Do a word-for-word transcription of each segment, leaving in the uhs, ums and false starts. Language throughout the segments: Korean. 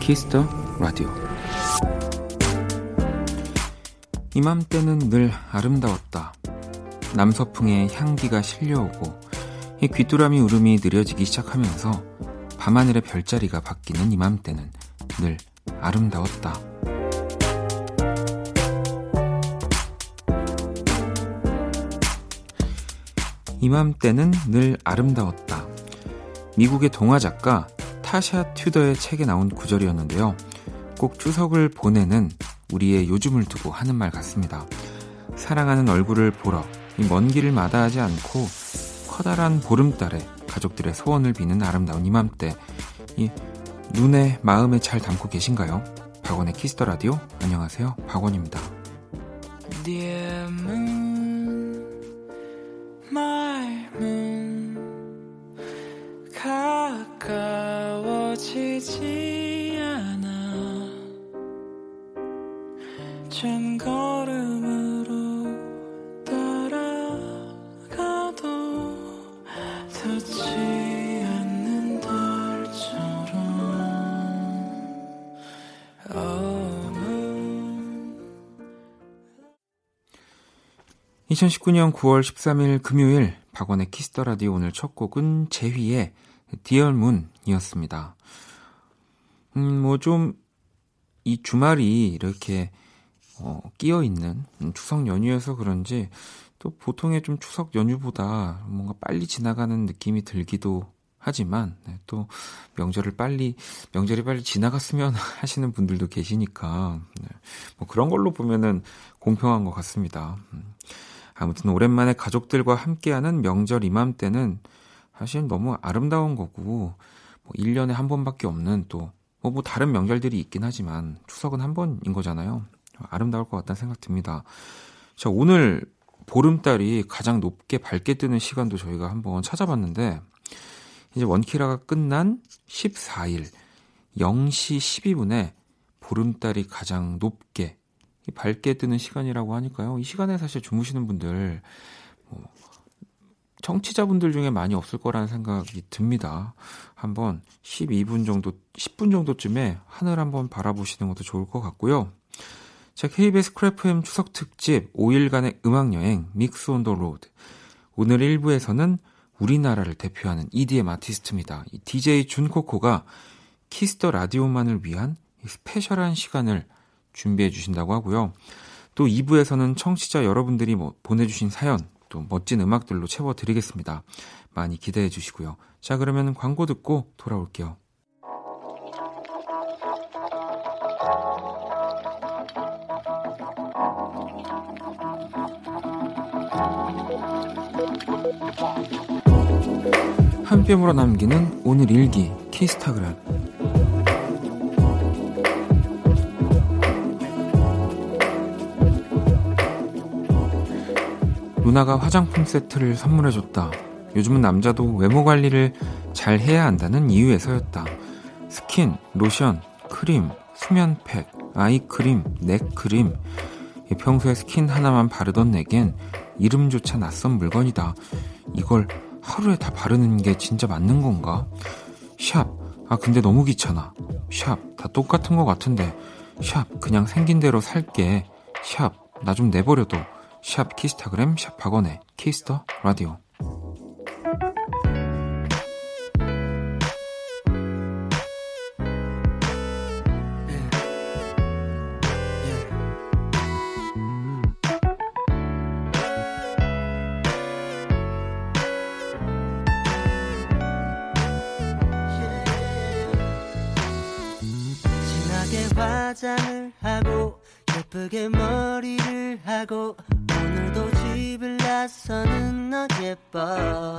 키스터 라디오. 이맘때는 늘 아름다웠다. 남서풍의 향기가 실려오고 이 귀뚜라미 울음이 느려지기 시작하면서 밤하늘의 별자리가 바뀌는 이맘때는 늘 아름다웠다. 이맘때는 늘 아름다웠다. 미국의 동화 작가 타샤 튜더의 책에 나온 구절이었는데요. 꼭 추석을 보내는 우리의 요즘을 두고 하는 말 같습니다. 사랑하는 얼굴을 보러 이 먼 길을 마다하지 않고 커다란 보름달에 가족들의 소원을 비는 아름다운 이맘때, 이 눈에 마음에 잘 담고 계신가요? 박원의 키스더 라디오. 안녕하세요, 박원입니다. Dear moon, my moon, 가까워지지 않아. 찬 걸음으로 따라가도 닿지 않는 달처럼. 이천십구년 구월 십삼일 금요일 박원의 키스더 라디오. 오늘 첫 곡은 제휘의 Dear Moon이었습니다. 음, 뭐 좀 이 주말이 이렇게 어, 끼어있는 추석 연휴여서 그런지 또 보통의 좀 추석 연휴보다 뭔가 빨리 지나가는 느낌이 들기도 하지만, 네, 또 명절을 빨리 명절이 빨리 지나갔으면 하시는 분들도 계시니까, 네, 뭐 그런 걸로 보면은 공평한 것 같습니다. 아무튼 오랜만에 가족들과 함께하는 명절 이맘때는 사실 너무 아름다운 거고, 뭐 일 년에 한 번밖에 없는 또 뭐 뭐 다른 명절들이 있긴 하지만 추석은 한 번인 거잖아요. 아름다울 것 같다는 생각 듭니다. 자, 오늘 보름달이 가장 높게 밝게 뜨는 시간도 저희가 한번 찾아봤는데, 이제 원키라가 끝난 십사일 영시 십이분에 보름달이 가장 높게 밝게 뜨는 시간이라고 하니까요. 이 시간에 사실 주무시는 분들, 청취자분들 중에 많이 없을 거라는 생각이 듭니다. 한번 십이분 정도, 십분 정도쯤에 하늘 한번 바라보시는 것도 좋을 것 같고요. 자, 케이비에스 크래프엠 추석 특집 오일간의 음악여행 믹스 온 더 로드. 오늘 일부에서는 우리나라를 대표하는 이디엠 아티스트입니다. 이 디제이 준코코가 키스더 라디오만을 위한 스페셜한 시간을 준비해 주신다고 하고요. 또 이부에서는 청취자 여러분들이 뭐 보내주신 사연, 또 멋진 음악들로 채워드리겠습니다. 많이 기대해 주시고요. 자, 그러면 광고 듣고 돌아올게요. 한 뼘으로 남기는 오늘 일기 키스타그램. 루나가 화장품 세트를 선물해줬다. 요즘은 남자도 외모 관리를 잘 해야 한다는 이유에서였다. 스킨, 로션, 크림, 수면팩, 아이크림, 넥크림. 평소에 스킨 하나만 바르던 내겐 이름조차 낯선 물건이다. 이걸 하루에 다 바르는 게 진짜 맞는 건가? 샵, 아 근데 너무 귀찮아. 샵, 다 똑같은 것 같은데. 샵, 그냥 생긴 대로 살게. 샵, 나 좀 내버려둬. 샵 키스타그램, 샵 박원의 키스더 라디오. 화장을 하고 예쁘게 머리를 하고 오늘도 집을 나서는 너 예뻐.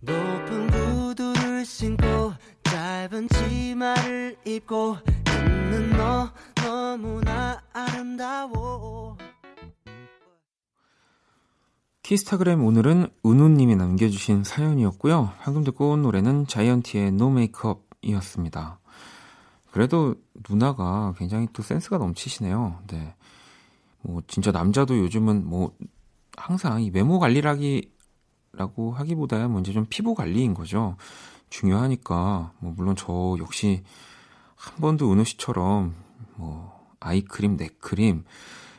높은 구두를 신고 짧은 치마를 입고 있는 너 너무나 아름다워. 키스타그램 오늘은 은우님이 남겨주신 사연이었고요. 방금 듣고 온 노래는 자이언티의 No Makeup이었습니다. 그래도 누나가 굉장히 또 센스가 넘치시네요. 네. 뭐, 진짜 남자도 요즘은 뭐, 항상 이 외모 관리라기, 라고 하기보다야 뭐 이제 좀 피부 관리인 거죠. 중요하니까, 뭐, 물론 저 역시 한 번도 은우 씨처럼 뭐, 아이크림, 넥크림,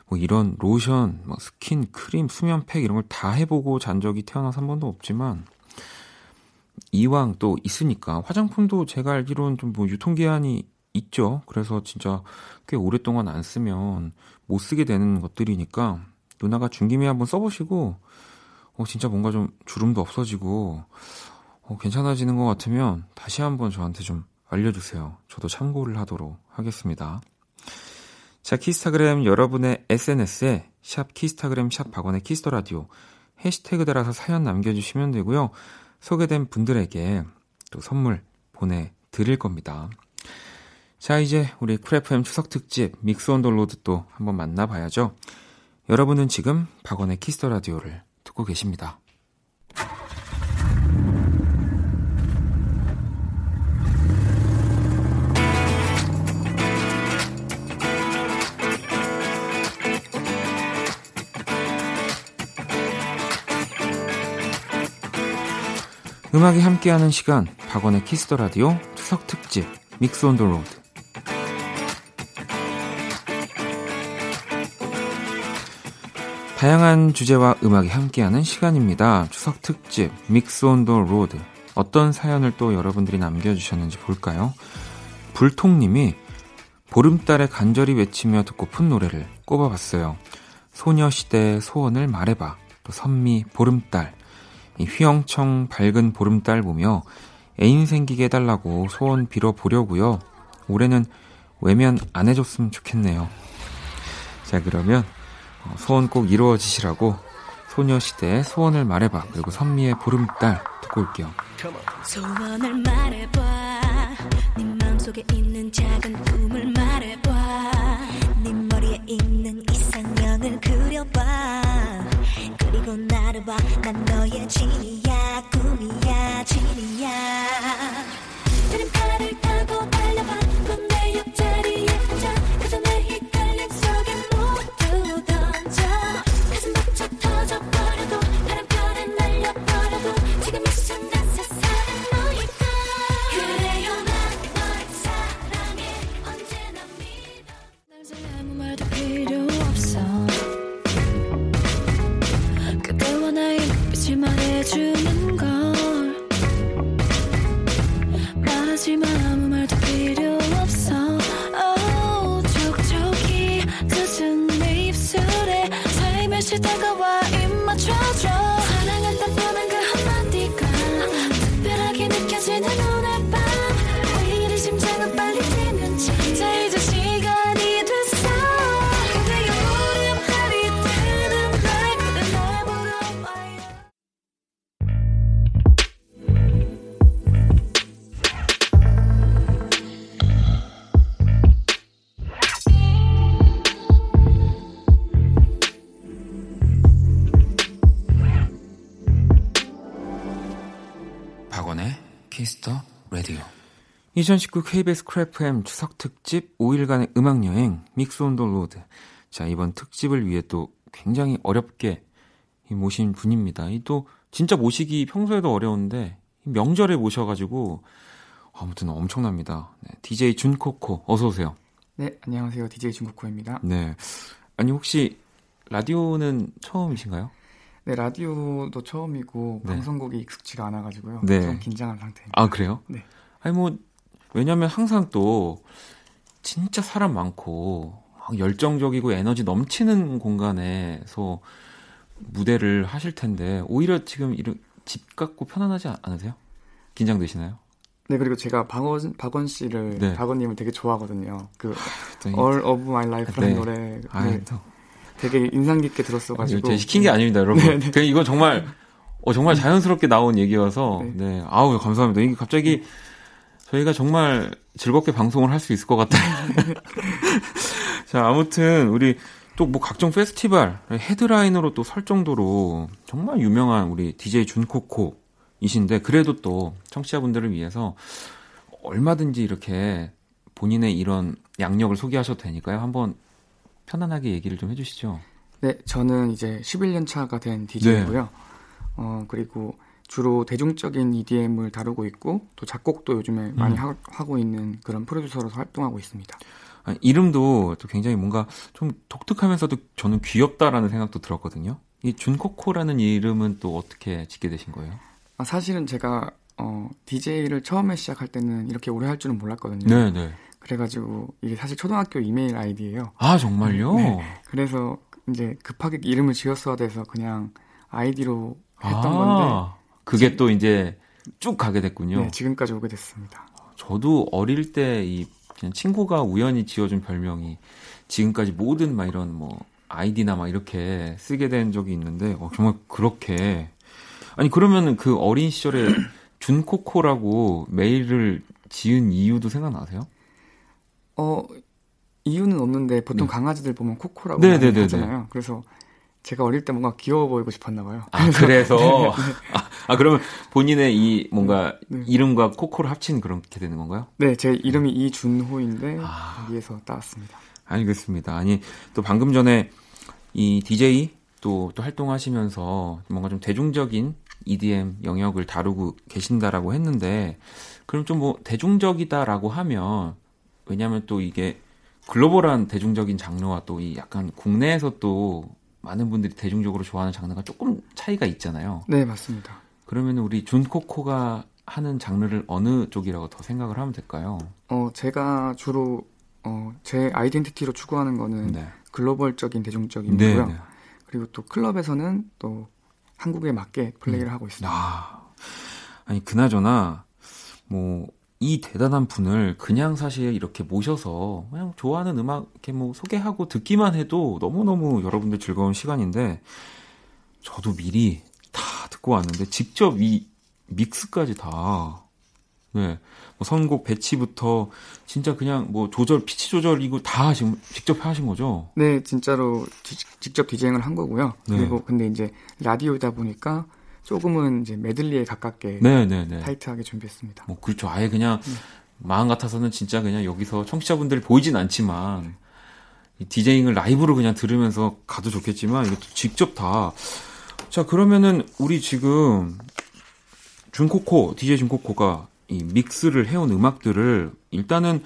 뭐 이런 로션, 뭐 스킨, 크림, 수면팩 이런 걸 다 해보고 잔 적이 태어나서 한 번도 없지만, 이왕 또 있으니까, 화장품도 제가 알기로는 좀 뭐 유통기한이 있죠. 그래서 진짜 꽤 오랫동안 안 쓰면 못 쓰게 되는 것들이니까, 누나가 중기미 한번 써보시고, 어, 진짜 뭔가 좀 주름도 없어지고, 어, 괜찮아지는 것 같으면 다시 한번 저한테 좀 알려주세요. 저도 참고를 하도록 하겠습니다. 자, 키스타그램 여러분의 에스엔에스에 샵 키스타그램 샵 박원의 키스더라디오 해시태그 달아서 사연 남겨주시면 되고요. 소개된 분들에게 또 선물 보내드릴 겁니다. 자, 이제 우리 쿨에프엠 추석특집 믹스 온 돌로드 또 한번 만나봐야죠. 여러분은 지금 박원의 키스더라디오를 듣고 계십니다. 음악이 함께하는 시간, 박원의 키스더라디오 추석특집 믹스 온 더 로드. 다양한 주제와 음악이 함께하는 시간입니다. 추석특집 믹스 온 더 로드. 어떤 사연을 또 여러분들이 남겨주셨는지 볼까요? 불통님이 보름달에 간절히 외치며 듣고픈 노래를 꼽아봤어요. 소녀시대의 소원을 말해봐, 또 선미 보름달. 이 휘영청 밝은 보름달 보며 애인 생기게 해달라고 소원 빌어보려고요. 올해는 외면 안 해줬으면 좋겠네요. 자, 그러면 소원 꼭 이루어지시라고 소녀시대의 소원을 말해봐, 그리고 선미의 보름달 듣고 올게요. 소원을 말해봐, 네 마음속에 있는 작은 꿈을 말해봐, 네 머리에 있는 이상형을 그려봐, 그리고 나를 봐, 난 너의 진이야, 꿈이야, 진이야. 다른 팔을 타고 달려봐, 넌 내 옆자리에 앉아, 그저 내 헷갈림 속에 모두 던져. 가슴 벅차 터져버려도 바람결에 날려버려도 지금 이 순간 세상은 너니까. 그래요 난 널 사랑해, 언제나 믿어. 널 사랑해 아무 말도 필요 없어. 말해주는 걸 말하지마, 아무 말도 필요 없어. Oh, 촉촉히 젖은 내 입술에 살며시 다가와 입 맞춰줘. 사랑한다 뻔한 그 한마디가 특별하게 느껴지는 오늘 밤 왜 이리 심장은 빨리 뛰는지 자 이제 시간이 됐어. 키스터 라디오. 이천십구 케이비에스 크래프엠 추석 특집 오일간의 음악 여행 믹스 온 더 로드. 자, 이번 특집을 위해 또 굉장히 어렵게 모신 분입니다. 이 또 진짜 모시기 평소에도 어려운데 명절에 모셔가지고 아무튼 엄청납니다. 네, 디제이 준코코 어서 오세요. 네, 안녕하세요. 디제이 준코코입니다. 네, 아니 혹시 라디오는 처음이신가요? 네, 라디오도 처음이고 네. 방송국이 익숙지가 않아가지고요. 네. 좀 긴장한 상태입니다. 아, 그래요? 네. 아니 뭐 왜냐하면 항상 또 진짜 사람 많고 막 열정적이고 에너지 넘치는 공간에서 무대를 하실 텐데 오히려 지금 이런 집 같고 편안하지 않으세요? 긴장되시나요? 네, 그리고 제가 박원 박원 씨를 네. 박원님을 되게 좋아하거든요. 그 All of My Life라는 네. 노래. 아이, 또. 되게 인상 깊게 들었어가지고. 제가 시킨 게 아닙니다, 여러분. 그냥 이건 정말, 어, 정말 자연스럽게 나온 얘기여서, 네. 네. 아우, 감사합니다. 이게 갑자기 저희가 정말 즐겁게 방송을 할 수 있을 것 같아요. 자, 아무튼, 우리 또 뭐 각종 페스티벌, 헤드라인으로 또 설 정도로 정말 유명한 우리 디제이 준코코이신데, 그래도 또 청취자분들을 위해서 얼마든지 이렇게 본인의 이런 양력을 소개하셔도 되니까요. 한번 편안하게 얘기를 좀 해주시죠. 네, 저는 이제 십일 년 차가 된 디제이고요. 네. 어, 그리고 주로 대중적인 이디엠을 다루고 있고 또 작곡도 요즘에 음. 많이 하, 하고 있는 그런 프로듀서로서 활동하고 있습니다. 아니, 이름도 또 굉장히 뭔가 좀 독특하면서도 저는 귀엽다라는 생각도 들었거든요. 이 준코코라는 이름은 또 어떻게 짓게 되신 거예요? 아, 사실은 제가 어, 디제이를 처음에 시작할 때는 이렇게 오래 할 줄은 몰랐거든요. 네네. 그래가지고 이게 사실 초등학교 이메일 아이디예요. 아 정말요? 네. 그래서 이제 급하게 이름을 지었어야 돼서 그냥 아이디로 했던 아, 건데 그게 지, 또 이제 쭉 가게 됐군요. 네, 지금까지 오게 됐습니다. 저도 어릴 때 이 그냥 친구가 우연히 지어준 별명이 지금까지 모든 막 이런 뭐 아이디나 막 이렇게 쓰게 된 적이 있는데 어, 정말 그렇게 아니 그러면은 그 어린 시절에 준코코라고 메일을 지은 이유도 생각나세요? 어 이유는 없는데 보통 네. 강아지들 보면 코코라고 네, 네, 네, 하잖아요. 네. 그래서 제가 어릴 때 뭔가 귀여워 보이고 싶었나 봐요. 아 그래서 네, 네. 아, 아 그러면 본인의 이 뭔가 네. 이름과 코코를 합친 그렇게 되는 건가요? 네, 제 이름이 네. 이준호인데 아, 여기에서 따왔습니다. 알겠습니다. 아니 또 방금 전에 이 디제이 또, 또 활동하시면서 뭔가 좀 대중적인 이디엠 영역을 다루고 계신다라고 했는데 그럼 좀 뭐 대중적이다라고 하면 왜냐하면 또 이게 글로벌한 대중적인 장르와 또 이 약간 국내에서 또 많은 분들이 대중적으로 좋아하는 장르가 조금 차이가 있잖아요. 네, 맞습니다. 그러면 우리 준코코가 하는 장르를 어느 쪽이라고 더 생각을 하면 될까요? 어, 제가 주로 어, 제 아이덴티티로 추구하는 거는 네. 글로벌적인 대중적이고요. 네, 네. 그리고 또 클럽에서는 또 한국에 맞게 플레이를 음. 하고 있습니다. 아, 아니 그나저나 뭐 이 대단한 분을 그냥 사실 이렇게 모셔서 그냥 좋아하는 음악 이렇게 뭐 소개하고 듣기만 해도 너무너무 여러분들 즐거운 시간인데 저도 미리 다 듣고 왔는데 직접 이 믹스까지 다 네, 뭐 선곡 배치부터 진짜 그냥 뭐 조절 피치 조절 이거 다 지금 직접 하신 거죠? 네, 진짜로 지, 직접 디제잉을 한 거고요. 네. 그리고 근데 이제 라디오다 보니까 조금은 이제 메들리에 가깝게 네네네. 타이트하게 준비했습니다. 뭐 그렇죠. 아예 그냥 네. 마음 같아서는 진짜 그냥 여기서 청취자분들 보이진 않지만 네. 이 디제잉을 라이브로 그냥 들으면서 가도 좋겠지만 이것도 직접 다. 자 그러면은 우리 지금 준코코 디제이 준코코가 이 믹스를 해온 음악들을 일단은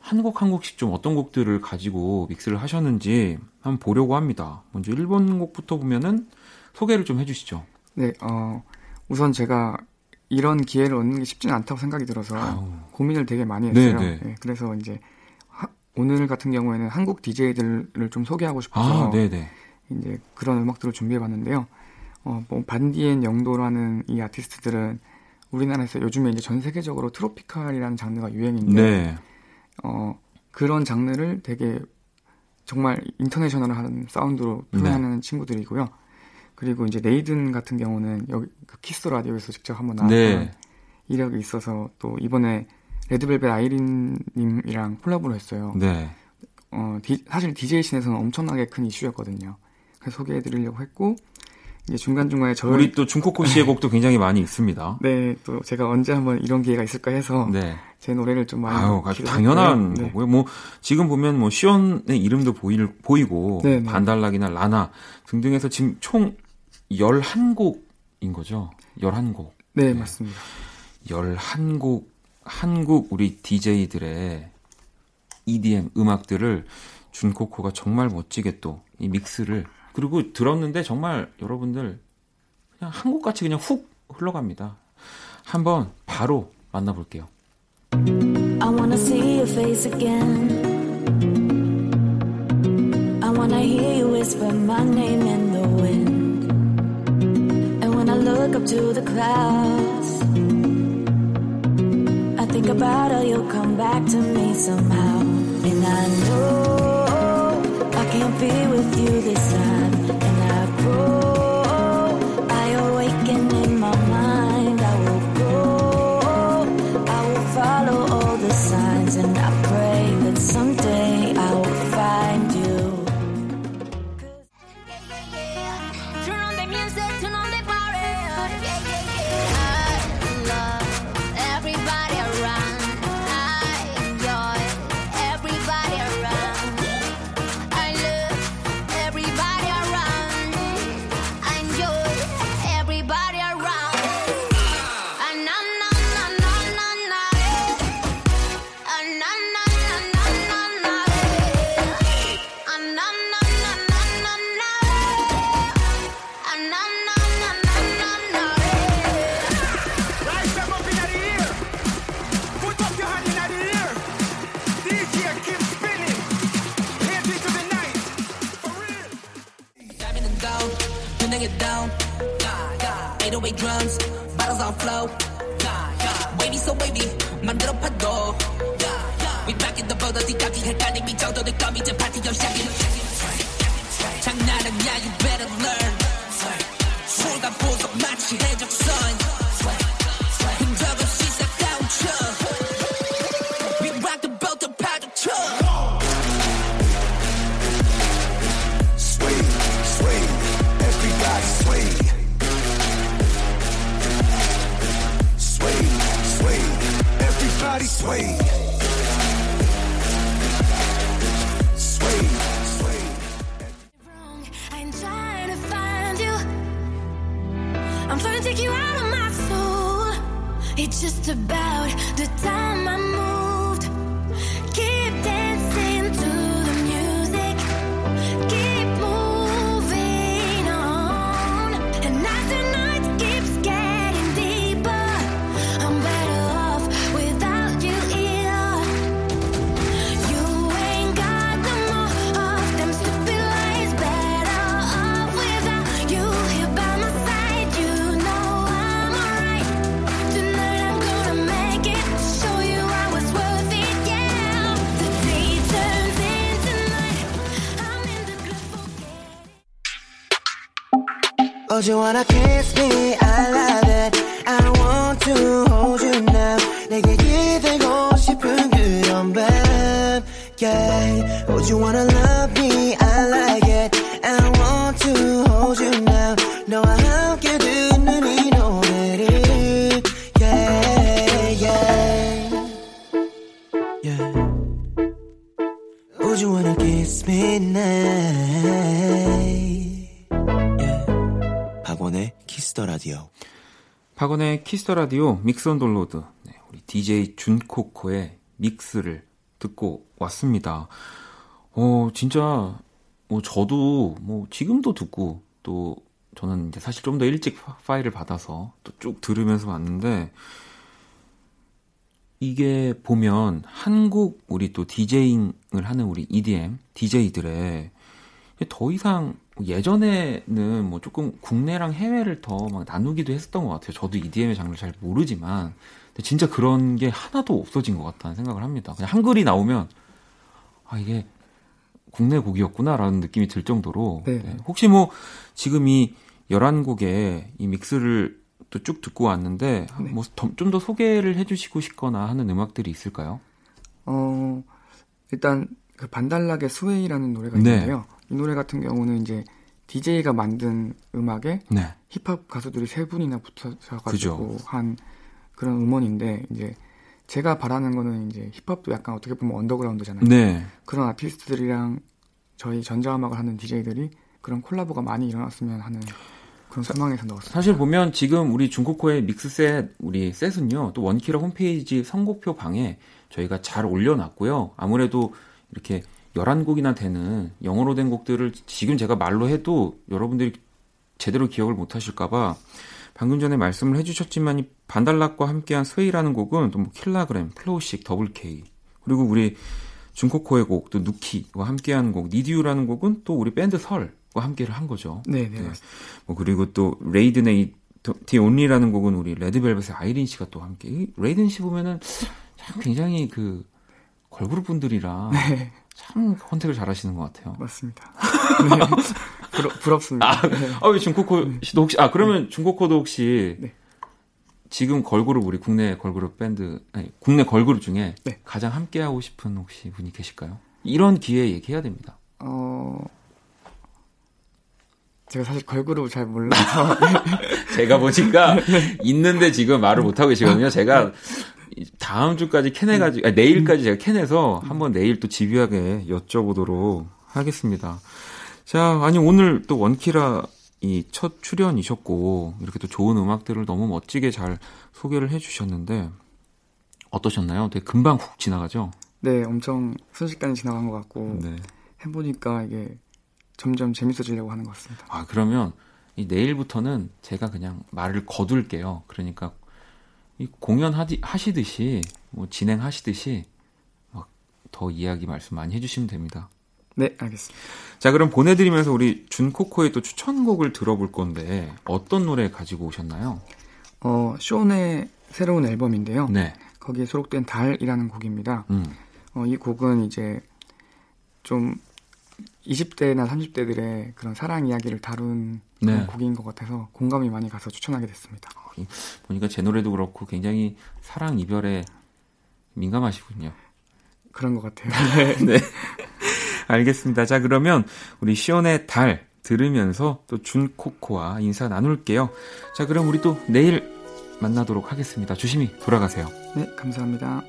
한 곡 한 곡씩 좀 어떤 곡들을 가지고 믹스를 하셨는지 한번 보려고 합니다. 먼저 일본 곡부터 보면은 소개를 좀 해주시죠. 네, 어, 우선 제가 이런 기회를 얻는 게 쉽지는 않다고 생각이 들어서 아우. 고민을 되게 많이 했어요. 네, 그래서 이제 하, 오늘 같은 경우에는 한국 디제이들을 좀 소개하고 싶어서 아, 이제 그런 음악들을 준비해봤는데요. 어, 뭐 반디엔 영도라는 이 아티스트들은 우리나라에서 요즘에 이제 전 세계적으로 트로피칼이라는 장르가 유행인데 네. 어, 그런 장르를 되게 정말 인터내셔널한 사운드로 표현하는 네. 친구들이고요. 그리고 이제 레이든 같은 경우는 여기 그 키스 라디오에서 직접 한번 나왔던 네. 이력이 있어서 또 이번에 레드벨벳 아이린 님이랑 콜라보를 했어요. 네. 어, 디, 사실 디제이 씬에서는 엄청나게 큰 이슈였거든요. 그래서 소개해드리려고 했고 이제 중간중간에 저희 우리 또 준코코 씨의 곡도 굉장히 많이 있습니다. 네, 또 제가 언제 한번 이런 기회가 있을까 해서 네. 제 노래를 좀 많이 아유, 당연한 네. 거고요. 뭐 지금 보면 뭐 시온의 이름도 보일, 보이고 네, 네. 반달락이나 라나 등등해서 지금 총 열한 곡인 거죠? 열한 곡. 네, 네. 맞습니다. 열한 곡, 한국 우리 디제이들의 이디엠 음악들을 준코코가 정말 멋지게 또 이 믹스를 그리고 들었는데 정말 여러분들 그냥 한 곡같이 그냥 훅 흘러갑니다. 한번 바로 만나볼게요. I wanna see your face again. I wanna hear you whisper my name in the wind. I look up to the clouds. I think about how you'll come back to me somehow. And I know I can't be with you this time. And I grow, I awaken in my mind. I will go, I will follow all the signs. And I pray that someday I will find you. Turn on the music, turn on the power. Everybody around. I love everybody around. flow. Yeah, yeah. Wavy so wavy. 만들어 파도. Yeah, yeah. We back in the border. 뒤까지 헷갈림 이 정도는 껌이제 파티 열 시작이. 장난은 야, you better learn. 쏟아 보석 마치 해적선. 흔적 없이 싹 다운쳐. Sway. Sway, sway. I'm trying to find you. I'm trying to take you out of my soul. It's just about the time I moved. Keep dancing to the music. Keep moving on. And as the night keeps getting deeper, I'm better off without. Would you wanna kiss me? I love it. I want to hold you now. 내게 기대고 싶은 그런 밤. Yeah. Would you wanna love me? I like it. I want to hold you now. 너와 함께 듣는 이 노래를. Yeah, yeah, yeah. Would you wanna kiss me now? 박원의 키스더라디오. 박원의 키스더라디오 믹스온 돌로드. 네, 우리 디제이 준코코의 믹스를 듣고 왔습니다. 어, 진짜 뭐 저도 뭐 지금도 듣고 또 저는 이제 사실 좀 더 일찍 파일을 받아서 또 쭉 들으면서 왔는데, 이게 보면 한국 우리 또 디제잉을 하는 우리 이디엠 디제이들의 더 이상 예전에는 뭐 조금 국내랑 해외를 더 막 나누기도 했었던 것 같아요. 저도 이디엠의 장르를 잘 모르지만, 근데 진짜 그런 게 하나도 없어진 것 같다는 생각을 합니다. 그냥 한글이 나오면 아, 이게 국내 곡이었구나라는 느낌이 들 정도로. 네. 네. 혹시 뭐 지금 이 열한 곡의 이 믹스를 또 쭉 듣고 왔는데, 네, 뭐 좀 더 소개를 해주시고 싶거나 하는 음악들이 있을까요? 어, 일단 그 반달락의 스웨이라는 노래가 있는데요. 네. 이 노래 같은 경우는 이제 디제이가 만든 음악에, 네, 힙합 가수들이 세 분이나 붙어가지고 한 그런 음원인데, 이제 제가 바라는 거는 이제 힙합도 약간 어떻게 보면 언더그라운드잖아요. 네. 그런 아티스트들이랑 저희 전자음악을 하는 디제이들이 그런 콜라보가 많이 일어났으면 하는 그런 소망에서 넣었습니다. 사실 보면 지금 우리 준코코의 믹스셋, 우리 셋은요, 또 원키라 홈페이지 선곡표 방에 저희가 잘 올려놨고요. 아무래도 이렇게 열한 곡이나 되는 영어로 된 곡들을 지금 제가 말로 해도 여러분들이 제대로 기억을 못 하실까봐 방금 전에 말씀을 해주셨지만, 이 반달락과 함께한 스웨이라는 곡은 또 뭐 킬라그램, 플로우식, 더블 K, 그리고 우리 준코코의 곡, 또 누키와 함께한 곡, 니디유라는 곡은 또 우리 밴드 설과 함께를 한 거죠. 네, 네. 뭐 그리고 또 레이든의 디 온리라는 곡은 우리 레드벨벳의 아이린 씨가 또 함께. 이 레이든 씨 보면은 참 굉장히 그 걸그룹 분들이랑. 네. 참 컨택을 잘하시는 것 같아요. 맞습니다. 네. 부러, 부럽습니다. 아, 네. 아, 왜 준코코 씨도 혹시, 아, 그러면, 네, 준코코도 혹시, 네, 지금 걸그룹, 우리 국내 걸그룹 밴드, 아니, 국내 걸그룹 중에, 네, 가장 함께하고 싶은 혹시 분이 계실까요? 이런 기회에 얘기해야 됩니다. 어, 제가 사실 걸그룹을 잘 몰라서. 제가 보니까 있는데 지금 말을 못하고 계시거든요. 제가 다음 주까지 캔해가지고, 아니, 내일까지 제가 캔해서 한번 내일 또 집요하게 여쭤보도록 하겠습니다. 자, 아니, 오늘 또 원키라 이 첫 출연이셨고, 이렇게 또 좋은 음악들을 너무 멋지게 잘 소개를 해주셨는데, 어떠셨나요? 되게 금방 훅 지나가죠? 네, 엄청 순식간에 지나간 것 같고, 네, 해보니까 이게 점점 재밌어지려고 하는 것 같습니다. 아, 그러면 이 내일부터는 제가 그냥 말을 거둘게요. 그러니까 공연 하시듯이, 뭐 진행하시듯이 막 더 이야기 말씀 많이 해주시면 됩니다. 네, 알겠습니다. 자, 그럼 보내드리면서 우리 준코코의 또 추천곡을 들어볼 건데, 어떤 노래 가지고 오셨나요? 어, 쇼네 새로운 앨범인데요. 네. 거기에 수록된 달이라는 곡입니다. 음. 어, 이 곡은 이제 좀 이십 대나 삼십 대들의 그런 사랑 이야기를 다룬 네. 곡인 것 같아서 공감이 많이 가서 추천하게 됐습니다. 어, 보니까 제 노래도 그렇고 굉장히 사랑 이별에 민감하시군요. 그런 것 같아요. 네. 알겠습니다. 자, 그러면 우리 시온의 달 들으면서 또 준코코와 인사 나눌게요. 자, 그럼 우리 또 내일 만나도록 하겠습니다. 조심히 돌아가세요. 네, 감사합니다.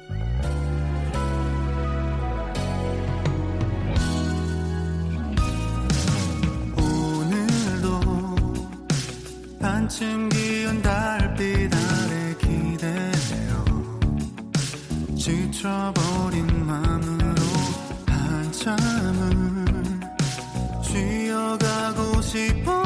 오늘도 반쯤 기운 달빛 아래 기대요. 지쳐버린 마음으로 한참을 쉬어가고 싶어져.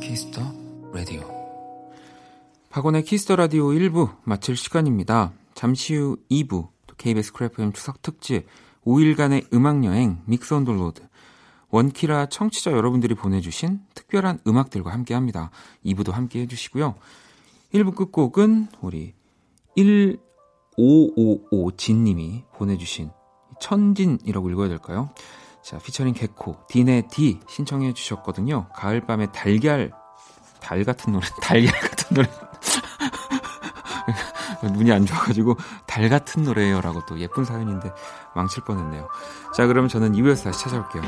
키스터 라디오. 박원의 키스터 라디오 일 부 마칠 시간입니다. 잠시 후 이 부 또 케이비에스 크래프엠 추석 특집 오 일간의 음악 여행 믹스 온 돌로드 원키라 청취자 여러분들이 보내주신 특별한 음악들과 함께합니다. 이 부도 함께해 주시고요. 일 부 끝곡은 우리 천오백오십오진님이 보내주신 천진이라고 읽어야 될까요? 자, 피처링 개코, 디네 디 신청해 주셨거든요. 가을밤에 달걀, 달 같은 노래, 달걀 같은 노래. 눈이 안 좋아가지고, 달 같은 노래예요. 라고 또 예쁜 사연인데 망칠 뻔 했네요. 자, 그럼 저는 이 부에서 다시 찾아올게요.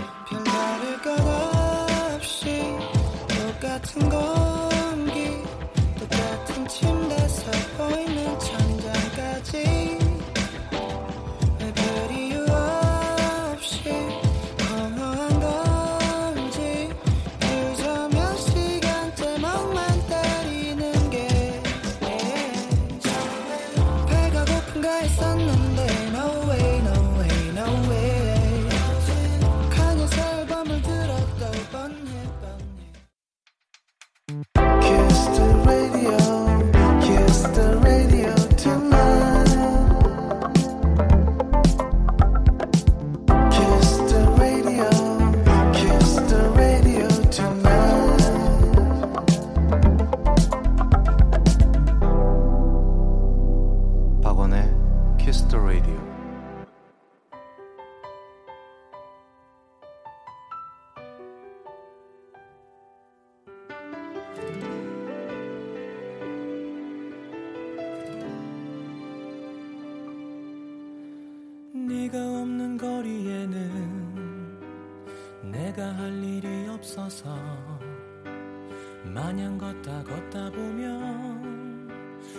마냥 걷다 걷다 보면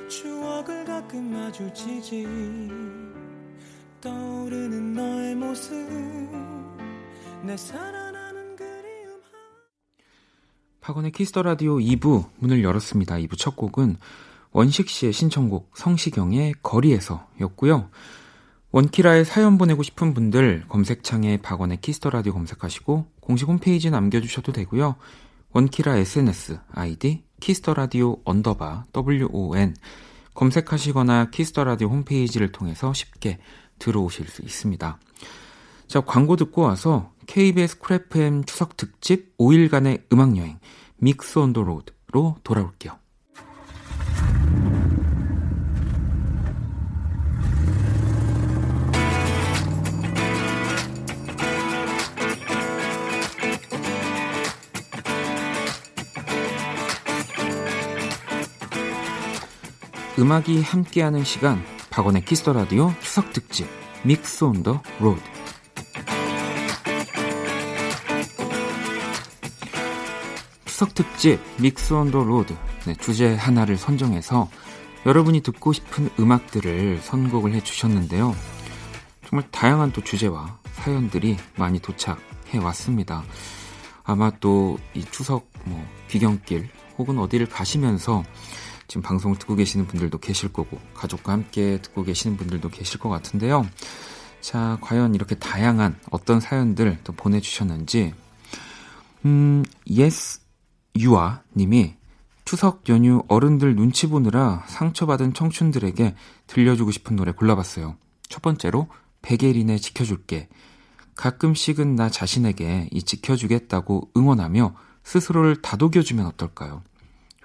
추억을 가끔 마주치지. 떠오르는 너의 모습 내 살아나는 그리움. 박원의 키스더라디오 이 부 문을 열었습니다. 이 부 첫 곡은 원식씨의 신청곡 성시경의 거리에서 였고요. 원키라에 사연 보내고 싶은 분들 검색창에 박원의 키스더라디오 검색하시고 공식 홈페이지 남겨주셔도 되고요. 원키라 에스엔에스 아이디 키스더라디오 언더바 원 검색하시거나 키스더라디오 홈페이지를 통해서 쉽게 들어오실 수 있습니다. 자, 광고 듣고 와서 케이비에스 크래프엠 추석 특집 오 일간의 음악여행 믹스 온 더 로드로 돌아올게요. 음악이 함께하는 시간, 박원의 키스더라디오 추석 특집 믹스 온 더 로드. 추석 특집 믹스 온 더 로드, 네, 주제 하나를 선정해서 여러분이 듣고 싶은 음악들을 선곡을 해주셨는데요. 정말 다양한 또 주제와 사연들이 많이 도착해왔습니다. 아마 또 이 추석 뭐 귀경길 혹은 어디를 가시면서 지금 방송을 듣고 계시는 분들도 계실 거고 가족과 함께 듣고 계시는 분들도 계실 것 같은데요. 자, 과연 이렇게 다양한 어떤 사연들 또 보내주셨는지 음, yes, 유아 님이 추석 연휴 어른들 눈치 보느라 상처받은 청춘들에게 들려주고 싶은 노래 골라봤어요. 첫 번째로 백예린의 지켜줄게. 가끔씩은 나 자신에게 이 지켜주겠다고 응원하며 스스로를 다독여주면 어떨까요?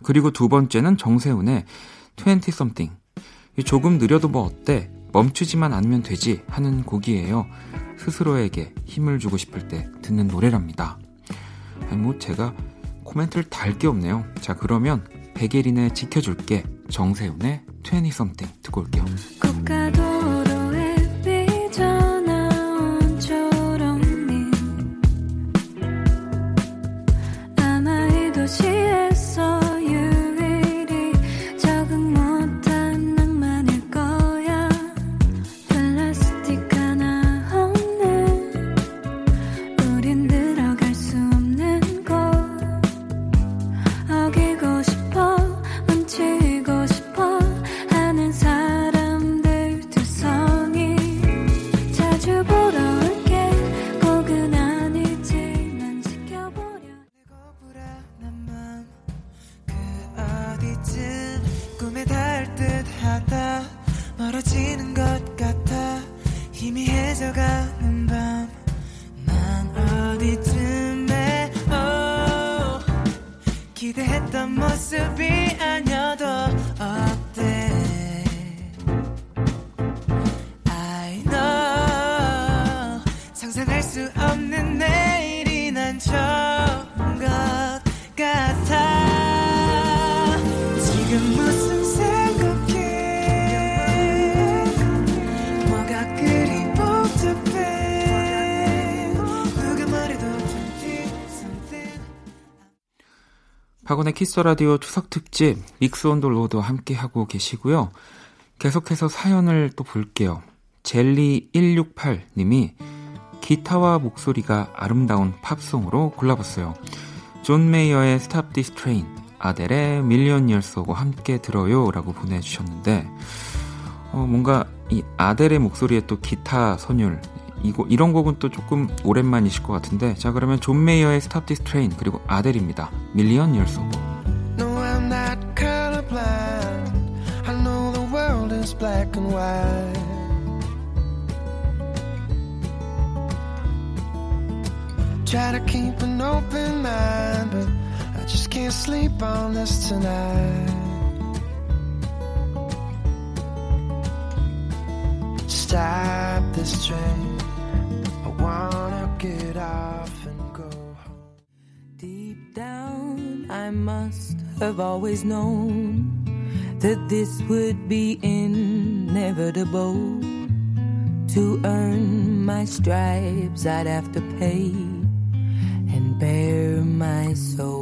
그리고 두 번째는 정세훈의 트웬티 썸씽. 조금 느려도 뭐 어때? 멈추지만 않으면 되지 하는 곡이에요. 스스로에게 힘을 주고 싶을 때 듣는 노래랍니다. 아니 뭐 제가 코멘트를 달 게 없네요. 자, 그러면 백예린의 지켜줄게, 정세훈의 트웬티 썸씽 듣고 올게요. 박원의 키스라디오 추석 특집 믹스온돌로도 함께하고 계시고요. 계속해서 사연을 또 볼게요. 젤리 일육팔 님이 기타와 목소리가 아름다운 팝송으로 골라봤어요. 존 메이어의 Stop This Train, 아델의 Million Years Ago 함께 들어요 라고 보내주셨는데 어, 뭔가 이 아델의 목소리에 또 기타 선율 이거, 이런 곡은 또 조금 오랜만이실 것 같은데 자 그러면 존 메이어의 Stop This Train 그리고 아델입니다. Million Years Ago. No, I'm not colorblind. I know the world is black and white. Try to keep an open mind, but I just can't sleep on this tonight. Stop this train. I wanna get off and go home. Deep down, I must have always known that this would be inevitable. To earn my stripes, I'd have to pay and bare my soul.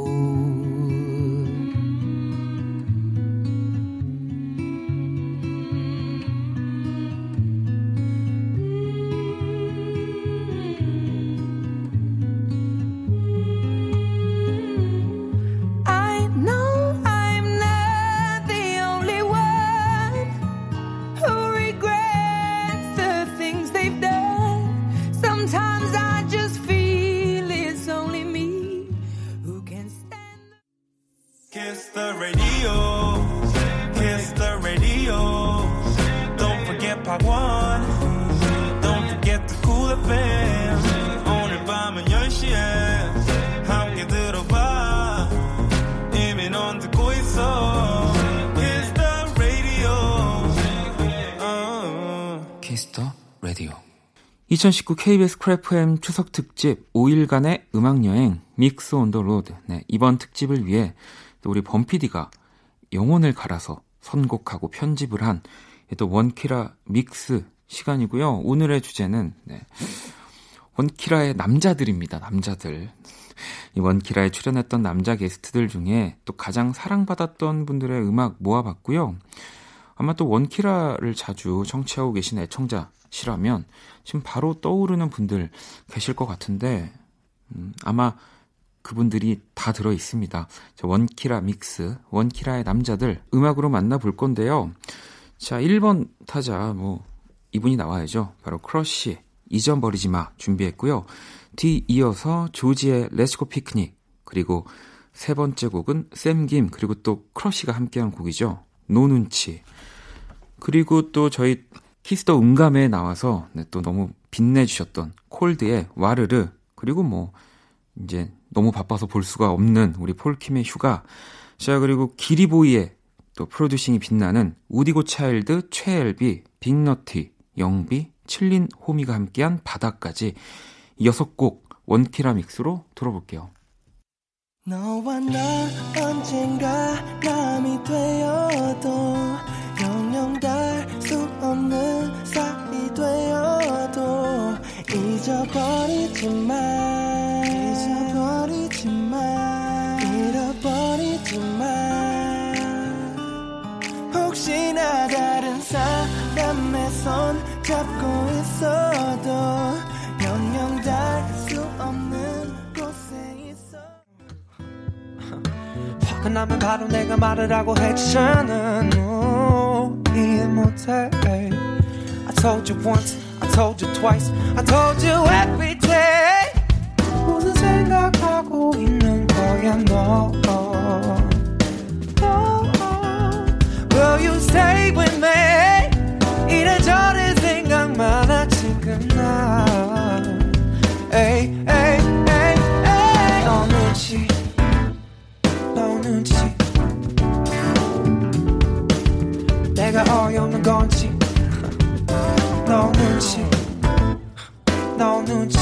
이천십구 케이비에스 크래프엠 추석 특집 오 일간의 음악여행 믹스 온 더 로드. 네, 이번 특집을 위해 또 우리 범피디가 영혼을 갈아서 선곡하고 편집을 한 또 원키라 믹스 시간이고요. 오늘의 주제는 네, 원키라의 남자들입니다. 남자들. 이 원키라에 출연했던 남자 게스트들 중에 또 가장 사랑받았던 분들의 음악 모아봤고요. 아마 또 원키라를 자주 청취하고 계신 애청자시라면 지금 바로 떠오르는 분들 계실 것 같은데 음, 아마 그분들이 다 들어있습니다. 자, 원키라 믹스, 원키라의 남자들 음악으로 만나볼 건데요. 자, 일 번 타자 뭐 이분이 나와야죠. 바로 크러쉬, 이전 버리지마 준비했고요. 뒤이어서 조지의 레츠고 피크닉, 그리고 세 번째 곡은 샘김, 그리고 또 크러쉬가 함께한 곡이죠. 노 눈치. 그리고 또 저희 키스 더 음감에 나와서 네, 또 너무 빛내주셨던 콜드의 와르르, 그리고 뭐 이제 너무 바빠서 볼 수가 없는 우리 폴킴의 휴가, 자 그리고 기리보이의 또 프로듀싱이 빛나는 우디고차일드, 최엘비, 빅너티, 영비, 칠린, 호미가 함께한 바다까지 여섯 곡 원키라 믹스로 들어볼게요. 너와 나 언젠가 남이 되어도 영영 닿을 수 없는 사이 되어도 잊어버리지 마, 잊어버리지 마, 잃어버리지 마. 혹시나 다른 사람의 손 잡고 있어도 영영 닿을 수 없는 화가 나면 바로 내가 말을 하고 해치잖아. No, 이해 못해. I told you once, I told you twice, I told you every day. 무슨 생각하고 있는 거야 너? No. Will you stay with me? 이래저래 생각 많아 지금 나. Hey, hey, hey, hey. 너 눈치, 너 눈치, 내가 어이없는 건지. 너 눈치, 너 눈치,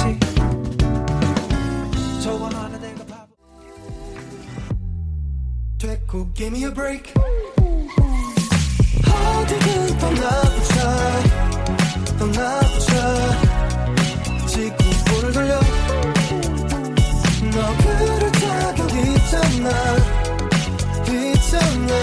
저거 하나 내가 바보 됐고. Give me a break. How do you don't love each other, don't love each other. 지금 볼을 돌려 너 그럴 자격 있잖아, 있잖아.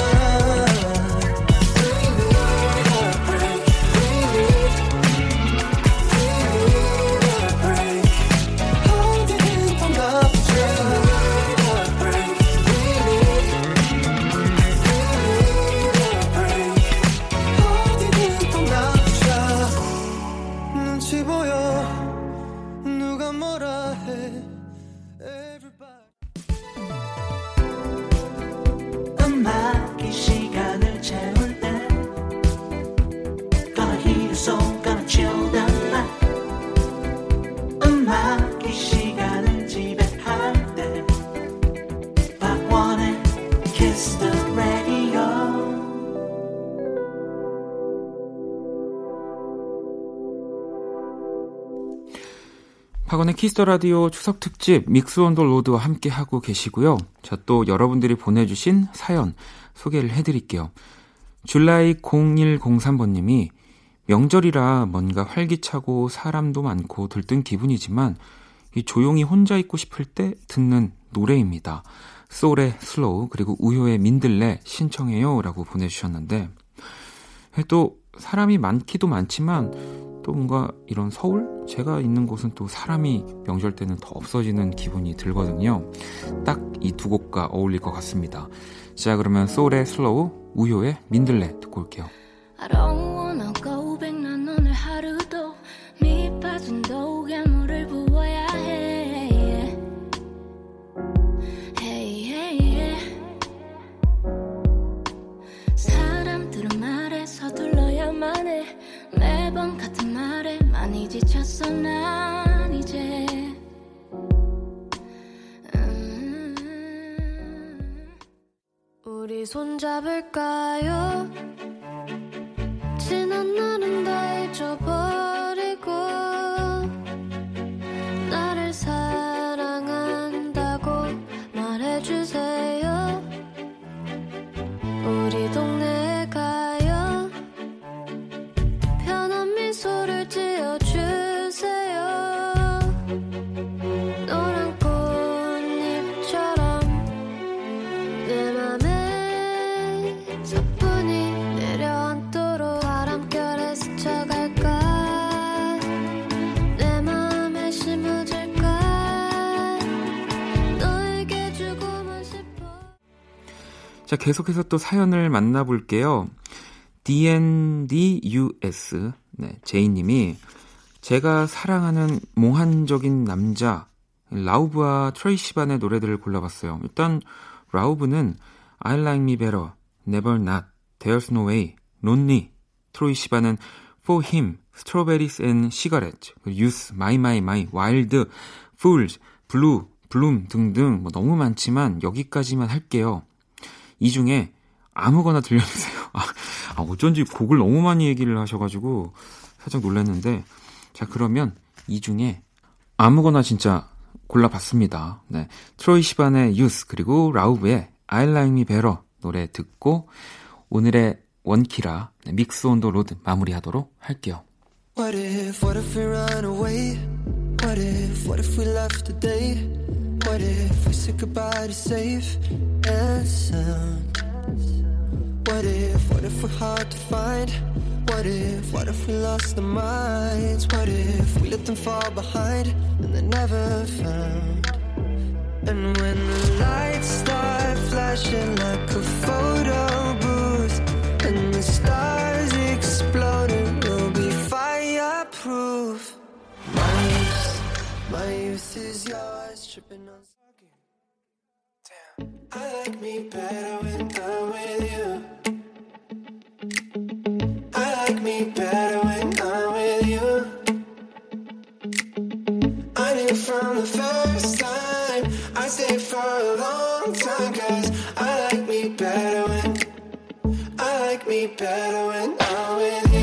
박원의 키스더라디오 추석특집 믹스온더 로드와 함께하고 계시고요. 자, 또 여러분들이 보내주신 사연 소개를 해드릴게요. 줄라이 공일공삼번님이 명절이라 뭔가 활기차고 사람도 많고 들뜬 기분이지만 이 조용히 혼자 있고 싶을 때 듣는 노래입니다. 소울의 슬로우, 그리고 우효의 민들레 신청해요 라고 보내주셨는데, 또 사람이 많기도 많지만 또 뭔가 이런 서울? 제가 있는 곳은 또 사람이 명절 때는 더 없어지는 기분이 들거든요. 딱 이 두 곡과 어울릴 것 같습니다. 자, 그러면 소울의 슬로우, 우효의 민들레 듣고 올게요. I don't wanna go back. 난 오늘 하루도 밑빠진 독에 물을 부어야 해. Hey, hey, yeah. 사람들은 말에 서둘러야만 해. 매번 같은 말에 많이 지쳤어 난 이제. 음. 우리 손잡을까요? 지난 날은 다 잊어버리고 나를 사랑한다고 말해주세요. 우리 동네 소를 지어주세요. 노란 꽃잎처럼 내 맘에 사뿐히 내려 자, 계속해서 또 사연을 만나볼게요. 디엔디유에스 네, 제이님이 제가 사랑하는 몽환적인 남자 라우브와 트레이 시반의 노래들을 골라봤어요. 일단 라우브는 I Like Me Better, Never Not, There's No Way, Lonely, 트로이 시반은 For Him, Strawberries and Cigarettes, Youth, My My My, Wild, Fools, Blue, Bloom 등등 뭐 너무 많지만 여기까지만 할게요. 이 중에 아무거나 들려주세요. 아, 어쩐지 곡을 너무 많이 얘기를 하셔가지고 살짝 놀랐는데, 자 그러면 이 중에 아무거나 진짜 골라봤습니다. 네, 트로이 시반의 Youth 그리고 라우브의 I Like Me Better 노래 듣고 오늘의 원키라 네, 믹스 온 더 로드 마무리하도록 할게요. What if, what if we run away? What if, what if we left today? What if we said goodbye to safe and sound? What if, what if we're hard to find? What if, what if we lost our minds? What if we let them fall behind and they're never found? And when the lights start flashing like a photo booth and the stars exploding, we'll be fireproof. My youth, my youth is yours, tripping on soggy. Damn. I like me better when I'm with you. I like me better when I'm with you. I knew from the first time. I stayed for a long time 'cause I like me better when I like me better when I'm with you.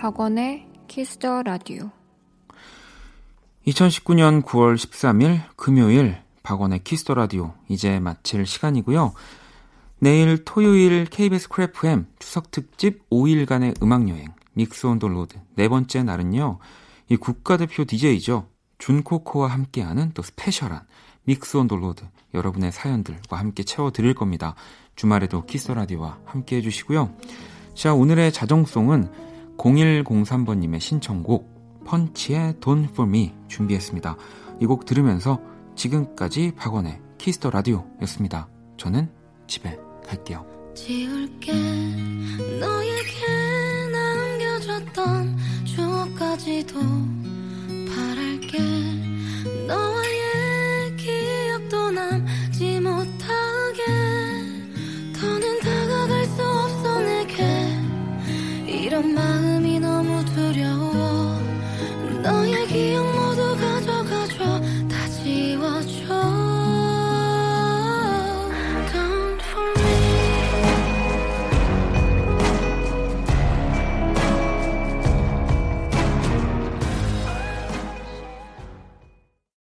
박원의 키스 더 라디오. 이천십구 년 구월 십삼일 금요일 박원의 키스 더 라디오 이제 마칠 시간이고요. 내일 토요일 케이비에스 크래프엠 추석 특집 오일간의 음악 여행 믹스 온 더 로드 네 번째 날은요. 이 국가대표 디제이죠. 준코코와 함께하는 또 스페셜한 믹스 온 더 로드 여러분의 사연들과 함께 채워 드릴 겁니다. 주말에도 키스 더 라디오와 함께 해 주시고요. 자, 오늘의 자정송은 공일공삼번님의 신청곡 펀치의 Don't For Me 준비했습니다. 이 곡 들으면서 지금까지 박원의 키스 더 라디오였습니다. 저는 집에 갈게요. 지울게 너에게 남겨줬던 추억까지도 바랄게 너와의 기억도 남지 못하게 더는 다가갈 수 없어 내게 이런 마음이 너무